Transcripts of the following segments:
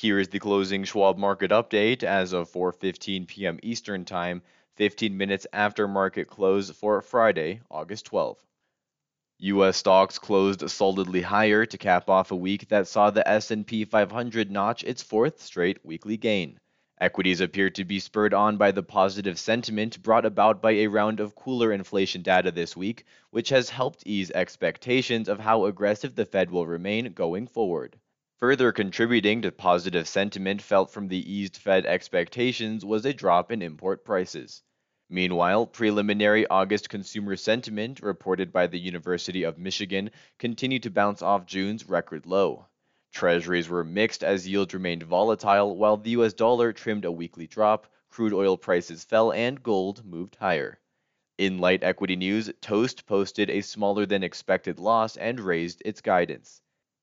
Here is the closing Schwab market update as of 4:15 p.m. Eastern Time, 15 minutes after market close for Friday, August 12. U.S. stocks closed solidly higher to cap off a week that saw the S&P 500 notch its fourth straight weekly gain. Equities appeared to be spurred on by the positive sentiment brought about by a round of cooler inflation data this week, which has helped ease expectations of how aggressive the Fed will remain going forward. Further contributing to positive sentiment felt from the eased Fed expectations was a drop in import prices. Meanwhile, preliminary August consumer sentiment reported by the University of Michigan continued to bounce off June's record low. Treasuries were mixed as yields remained volatile while the U.S. dollar trimmed a weekly drop, crude oil prices fell, and gold moved higher. In light equity news, Toast posted a smaller-than-expected loss and raised its guidance.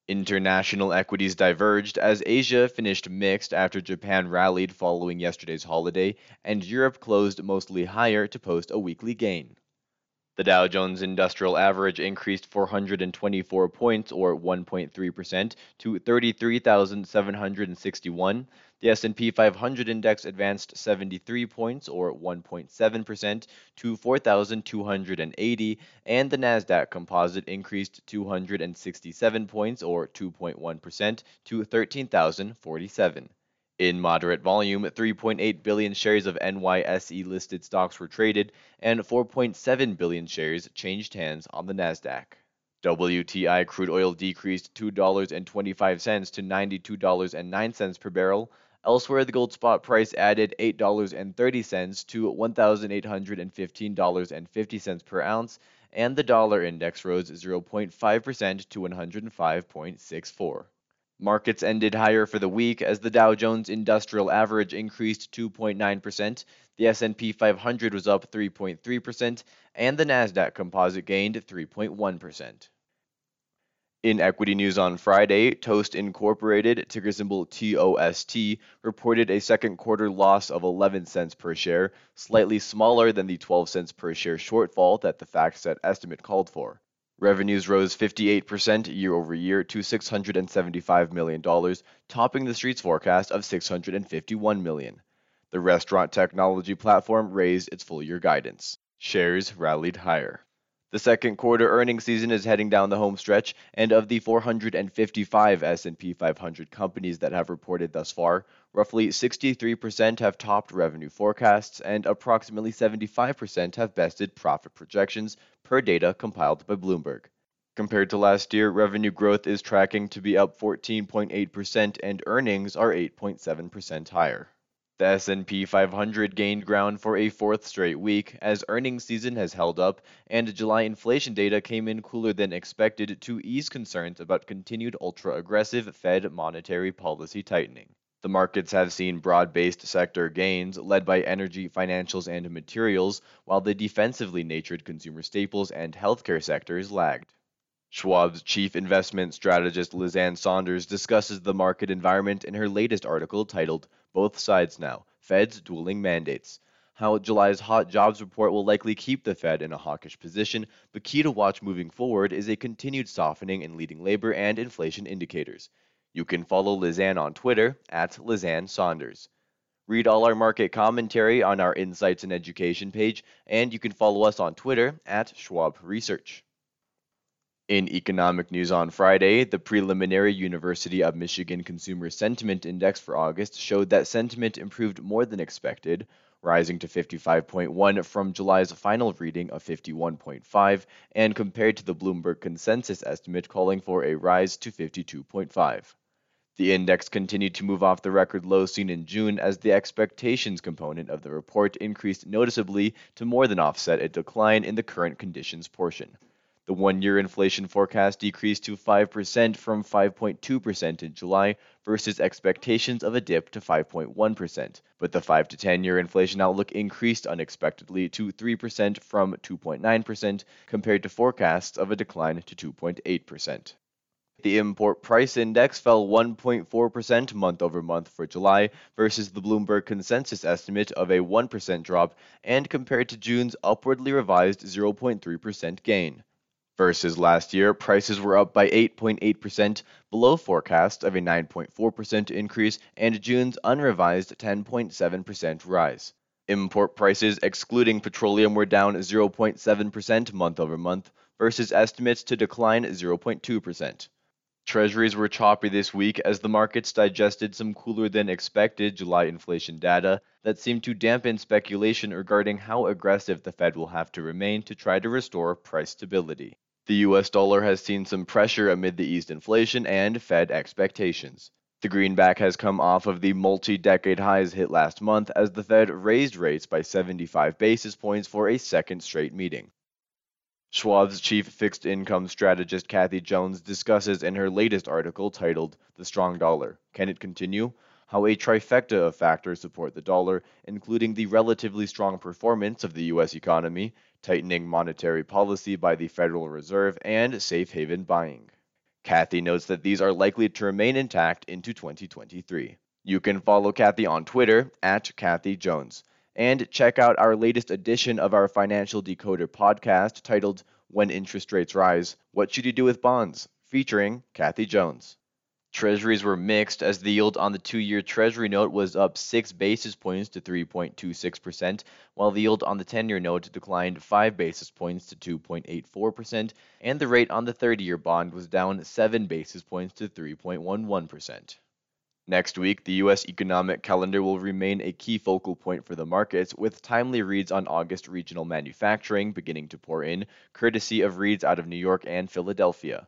International equities diverged as Asia finished mixed after Japan rallied following yesterday's holiday, and Europe closed mostly higher to post a weekly gain. The Dow Jones Industrial Average increased 424 points, or 1.3%, to 33,761. The S&P 500 Index advanced 73 points, or 1.7%, to 4,280, and the Nasdaq Composite increased 267 points, or 2.1%, to 13,047. In moderate volume, 3.8 billion shares of NYSE-listed stocks were traded, and 4.7 billion shares changed hands on the Nasdaq. WTI crude oil decreased $2.25 to $92.09 per barrel. Elsewhere, the gold spot price added $8.30 to $1,815.50 per ounce, and the dollar index rose 0.5% to 105.64. Markets ended higher for the week as the Dow Jones Industrial Average increased 2.9%, the S&P 500 was up 3.3%, and the Nasdaq Composite gained 3.1%. In equity news on Friday, Toast Incorporated, ticker symbol TOST, reported a second quarter loss of 11 cents per share, slightly smaller than the 12 cents per share shortfall that the FactSet estimate called for. Revenues rose 58% year-over-year to $675 million, topping the street's forecast of $651 million. The restaurant technology platform raised its full-year guidance. Shares rallied higher. The second quarter earnings season is heading down the home stretch, and of the 455 S&P 500 companies that have reported thus far, roughly 63% have topped revenue forecasts, and approximately 75% have bested profit projections per data compiled by Bloomberg. Compared to last year, revenue growth is tracking to be up 14.8% and earnings are 8.7% higher. The S&P 500 gained ground for a fourth straight week as earnings season has held up and July inflation data came in cooler than expected to ease concerns about continued ultra-aggressive Fed monetary policy tightening. The markets have seen broad-based sector gains led by energy, financials, and materials, while the defensively natured consumer staples and healthcare sectors lagged. Schwab's chief investment strategist Lizanne Saunders discusses the market environment in her latest article titled "Both Sides Now: Fed's Dueling Mandates." How July's hot jobs report will likely keep the Fed in a hawkish position, but key to watch moving forward is a continued softening in leading labor and inflation indicators. You can follow Lizanne on Twitter @LizanneSaunders. Read all our market commentary on our Insights and Education page, and you can follow us on Twitter @SchwabResearch. In economic news on Friday, the preliminary University of Michigan Consumer Sentiment Index for August showed that sentiment improved more than expected, rising to 55.1 from July's final reading of 51.5, and compared to the Bloomberg consensus estimate calling for a rise to 52.5. The index continued to move off the record low seen in June as the expectations component of the report increased noticeably to more than offset a decline in the current conditions portion. The one-year inflation forecast decreased to 5% from 5.2% in July versus expectations of a dip to 5.1%, but the 5 to 10-year inflation outlook increased unexpectedly to 3% from 2.9% compared to forecasts of a decline to 2.8%. The import price index fell 1.4% month-over-month for July versus the Bloomberg consensus estimate of a 1% drop and compared to June's upwardly revised 0.3% gain. Versus last year, prices were up by 8.8%, below forecast of a 9.4% increase and June's unrevised 10.7% rise. Import prices excluding petroleum were down 0.7% month-over-month versus estimates to decline 0.2%. Treasuries were choppy this week as the markets digested some cooler-than-expected July inflation data that seemed to dampen speculation regarding how aggressive the Fed will have to remain to try to restore price stability. The US dollar has seen some pressure amid the eased inflation and Fed expectations. The greenback has come off of the multi-decade highs hit last month as the Fed raised rates by 75 basis points for a second straight meeting. Schwab's chief fixed income strategist Kathy Jones discusses in her latest article titled "The Strong Dollar: Can It Continue?" how a trifecta of factors support the dollar, including the relatively strong performance of the U.S. economy, tightening monetary policy by the Federal Reserve, and safe haven buying. Kathy notes that these are likely to remain intact into 2023. You can follow Kathy on Twitter at Kathy Jones, and check out our latest edition of our Financial Decoder podcast titled "When Interest Rates Rise, What Should You Do with Bonds?" featuring Kathy Jones. Treasuries were mixed as the yield on the two-year Treasury note was up 6 basis points to 3.26%, while the yield on the 10-year note declined 5 basis points to 2.84%, and the rate on the 30-year bond was down 7 basis points to 3.11%. Next week, the U.S. economic calendar will remain a key focal point for the markets, with timely reads on August regional manufacturing beginning to pour in, courtesy of reads out of New York and Philadelphia.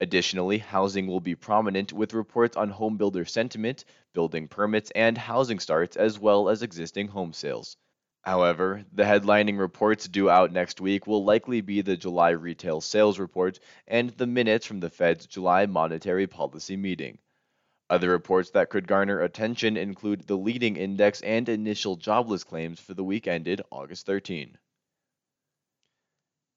Additionally, housing will be prominent with reports on homebuilder sentiment, building permits, and housing starts, as well as existing home sales. However, the headlining reports due out next week will likely be the July retail sales report and the minutes from the Fed's July monetary policy meeting. Other reports that could garner attention include the leading index and initial jobless claims for the week ended August 13.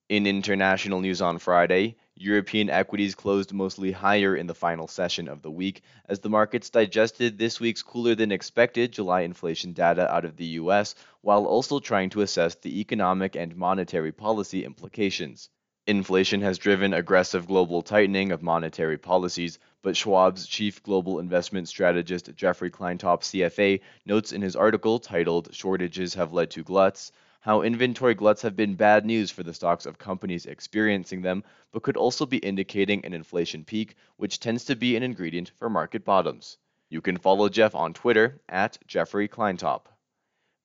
In international news on Friday, European equities closed mostly higher in the final session of the week as the markets digested this week's cooler-than-expected July inflation data out of the US, while also trying to assess the economic and monetary policy implications. Inflation has driven aggressive global tightening of monetary policies, but Schwab's chief global investment strategist Jeffrey Kleintop, CFA, notes in his article titled "Shortages Have Led to Gluts," how inventory gluts have been bad news for the stocks of companies experiencing them, but could also be indicating an inflation peak, which tends to be an ingredient for market bottoms. You can follow Jeff on Twitter at Jeffrey Kleintop.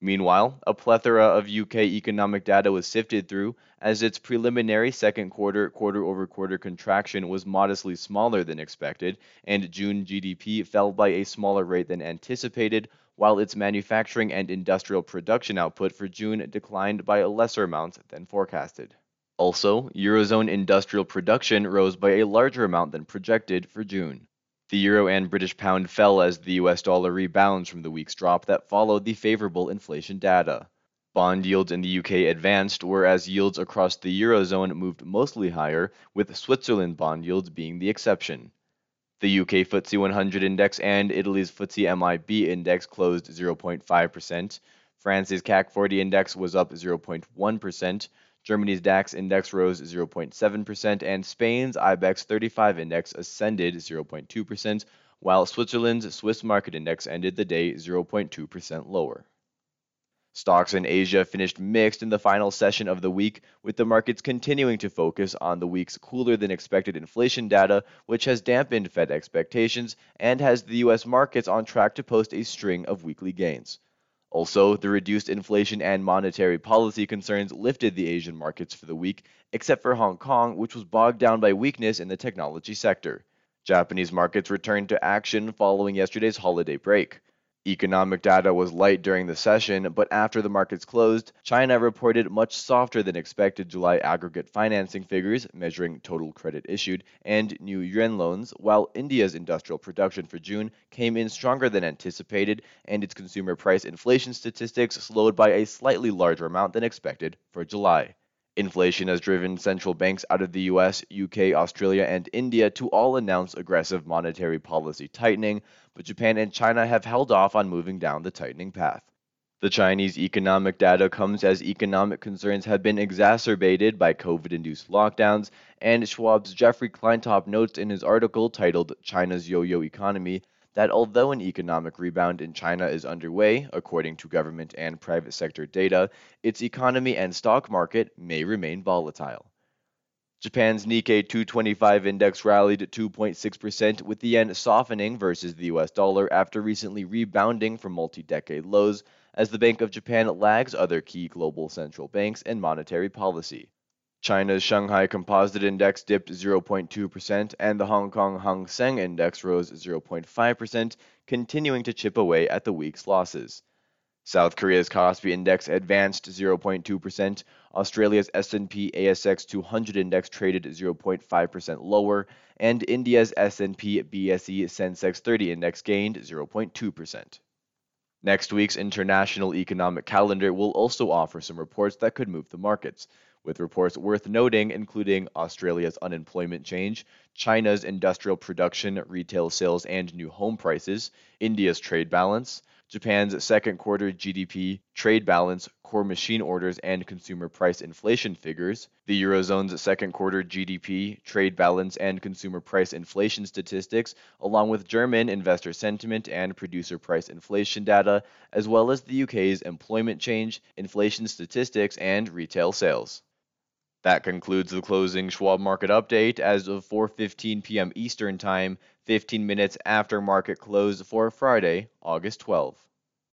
Meanwhile, a plethora of UK economic data was sifted through, as its preliminary second quarter-over-quarter contraction was modestly smaller than expected, and June GDP fell by a smaller rate than anticipated, while its manufacturing and industrial production output for June declined by a lesser amount than forecasted. Also, Eurozone industrial production rose by a larger amount than projected for June. The euro and British pound fell as the US dollar rebounds from the week's drop that followed the favorable inflation data. Bond yields in the UK advanced, whereas yields across the Eurozone moved mostly higher, with Switzerland bond yields being the exception. The UK FTSE 100 Index and Italy's FTSE MIB Index closed 0.5%, France's CAC 40 Index was up 0.1%, Germany's DAX Index rose 0.7%, and Spain's IBEX 35 Index ascended 0.2%, while Switzerland's Swiss Market Index ended the day 0.2% lower. Stocks in Asia finished mixed in the final session of the week, with the markets continuing to focus on the week's cooler-than-expected inflation data, which has dampened Fed expectations and has the U.S. markets on track to post a string of weekly gains. Also, the reduced inflation and monetary policy concerns lifted the Asian markets for the week, except for Hong Kong, which was bogged down by weakness in the technology sector. Japanese markets returned to action following yesterday's holiday break. Economic data was light during the session, but after the markets closed, China reported much softer than expected July aggregate financing figures, measuring total credit issued, and new yuan loans, while India's industrial production for June came in stronger than anticipated, and its consumer price inflation statistics slowed by a slightly larger amount than expected for July. Inflation has driven central banks out of the U.S., U.K., Australia, and India to all announce aggressive monetary policy tightening, but Japan and China have held off on moving down the tightening path. The Chinese economic data comes as economic concerns have been exacerbated by COVID-induced lockdowns, and Schwab's Jeffrey Kleintop notes in his article titled China's Yo-Yo Economy that although an economic rebound in China is underway, according to government and private sector data, its economy and stock market may remain volatile. Japan's Nikkei 225 index rallied 2.6%, with the yen softening versus the US dollar after recently rebounding from multi-decade lows, as the Bank of Japan lags other key global central banks in monetary policy. China's Shanghai Composite Index dipped 0.2%, and the Hong Kong Hang Seng Index rose 0.5%, continuing to chip away at the week's losses. South Korea's Kospi Index advanced 0.2%, Australia's S&P ASX 200 Index traded 0.5% lower, and India's S&P BSE Sensex 30 Index gained 0.2%. Next week's international economic calendar will also offer some reports that could move the markets, with reports worth noting including Australia's unemployment change, China's industrial production, retail sales, and new home prices, India's trade balance, Japan's second quarter GDP, trade balance, core machine orders, and consumer price inflation figures, the Eurozone's second quarter GDP, trade balance, and consumer price inflation statistics, along with German investor sentiment and producer price inflation data, as well as the UK's employment change, inflation statistics, and retail sales. That concludes the closing Schwab market update as of 4:15 p.m. Eastern Time, 15 minutes after market close for Friday, August 12th.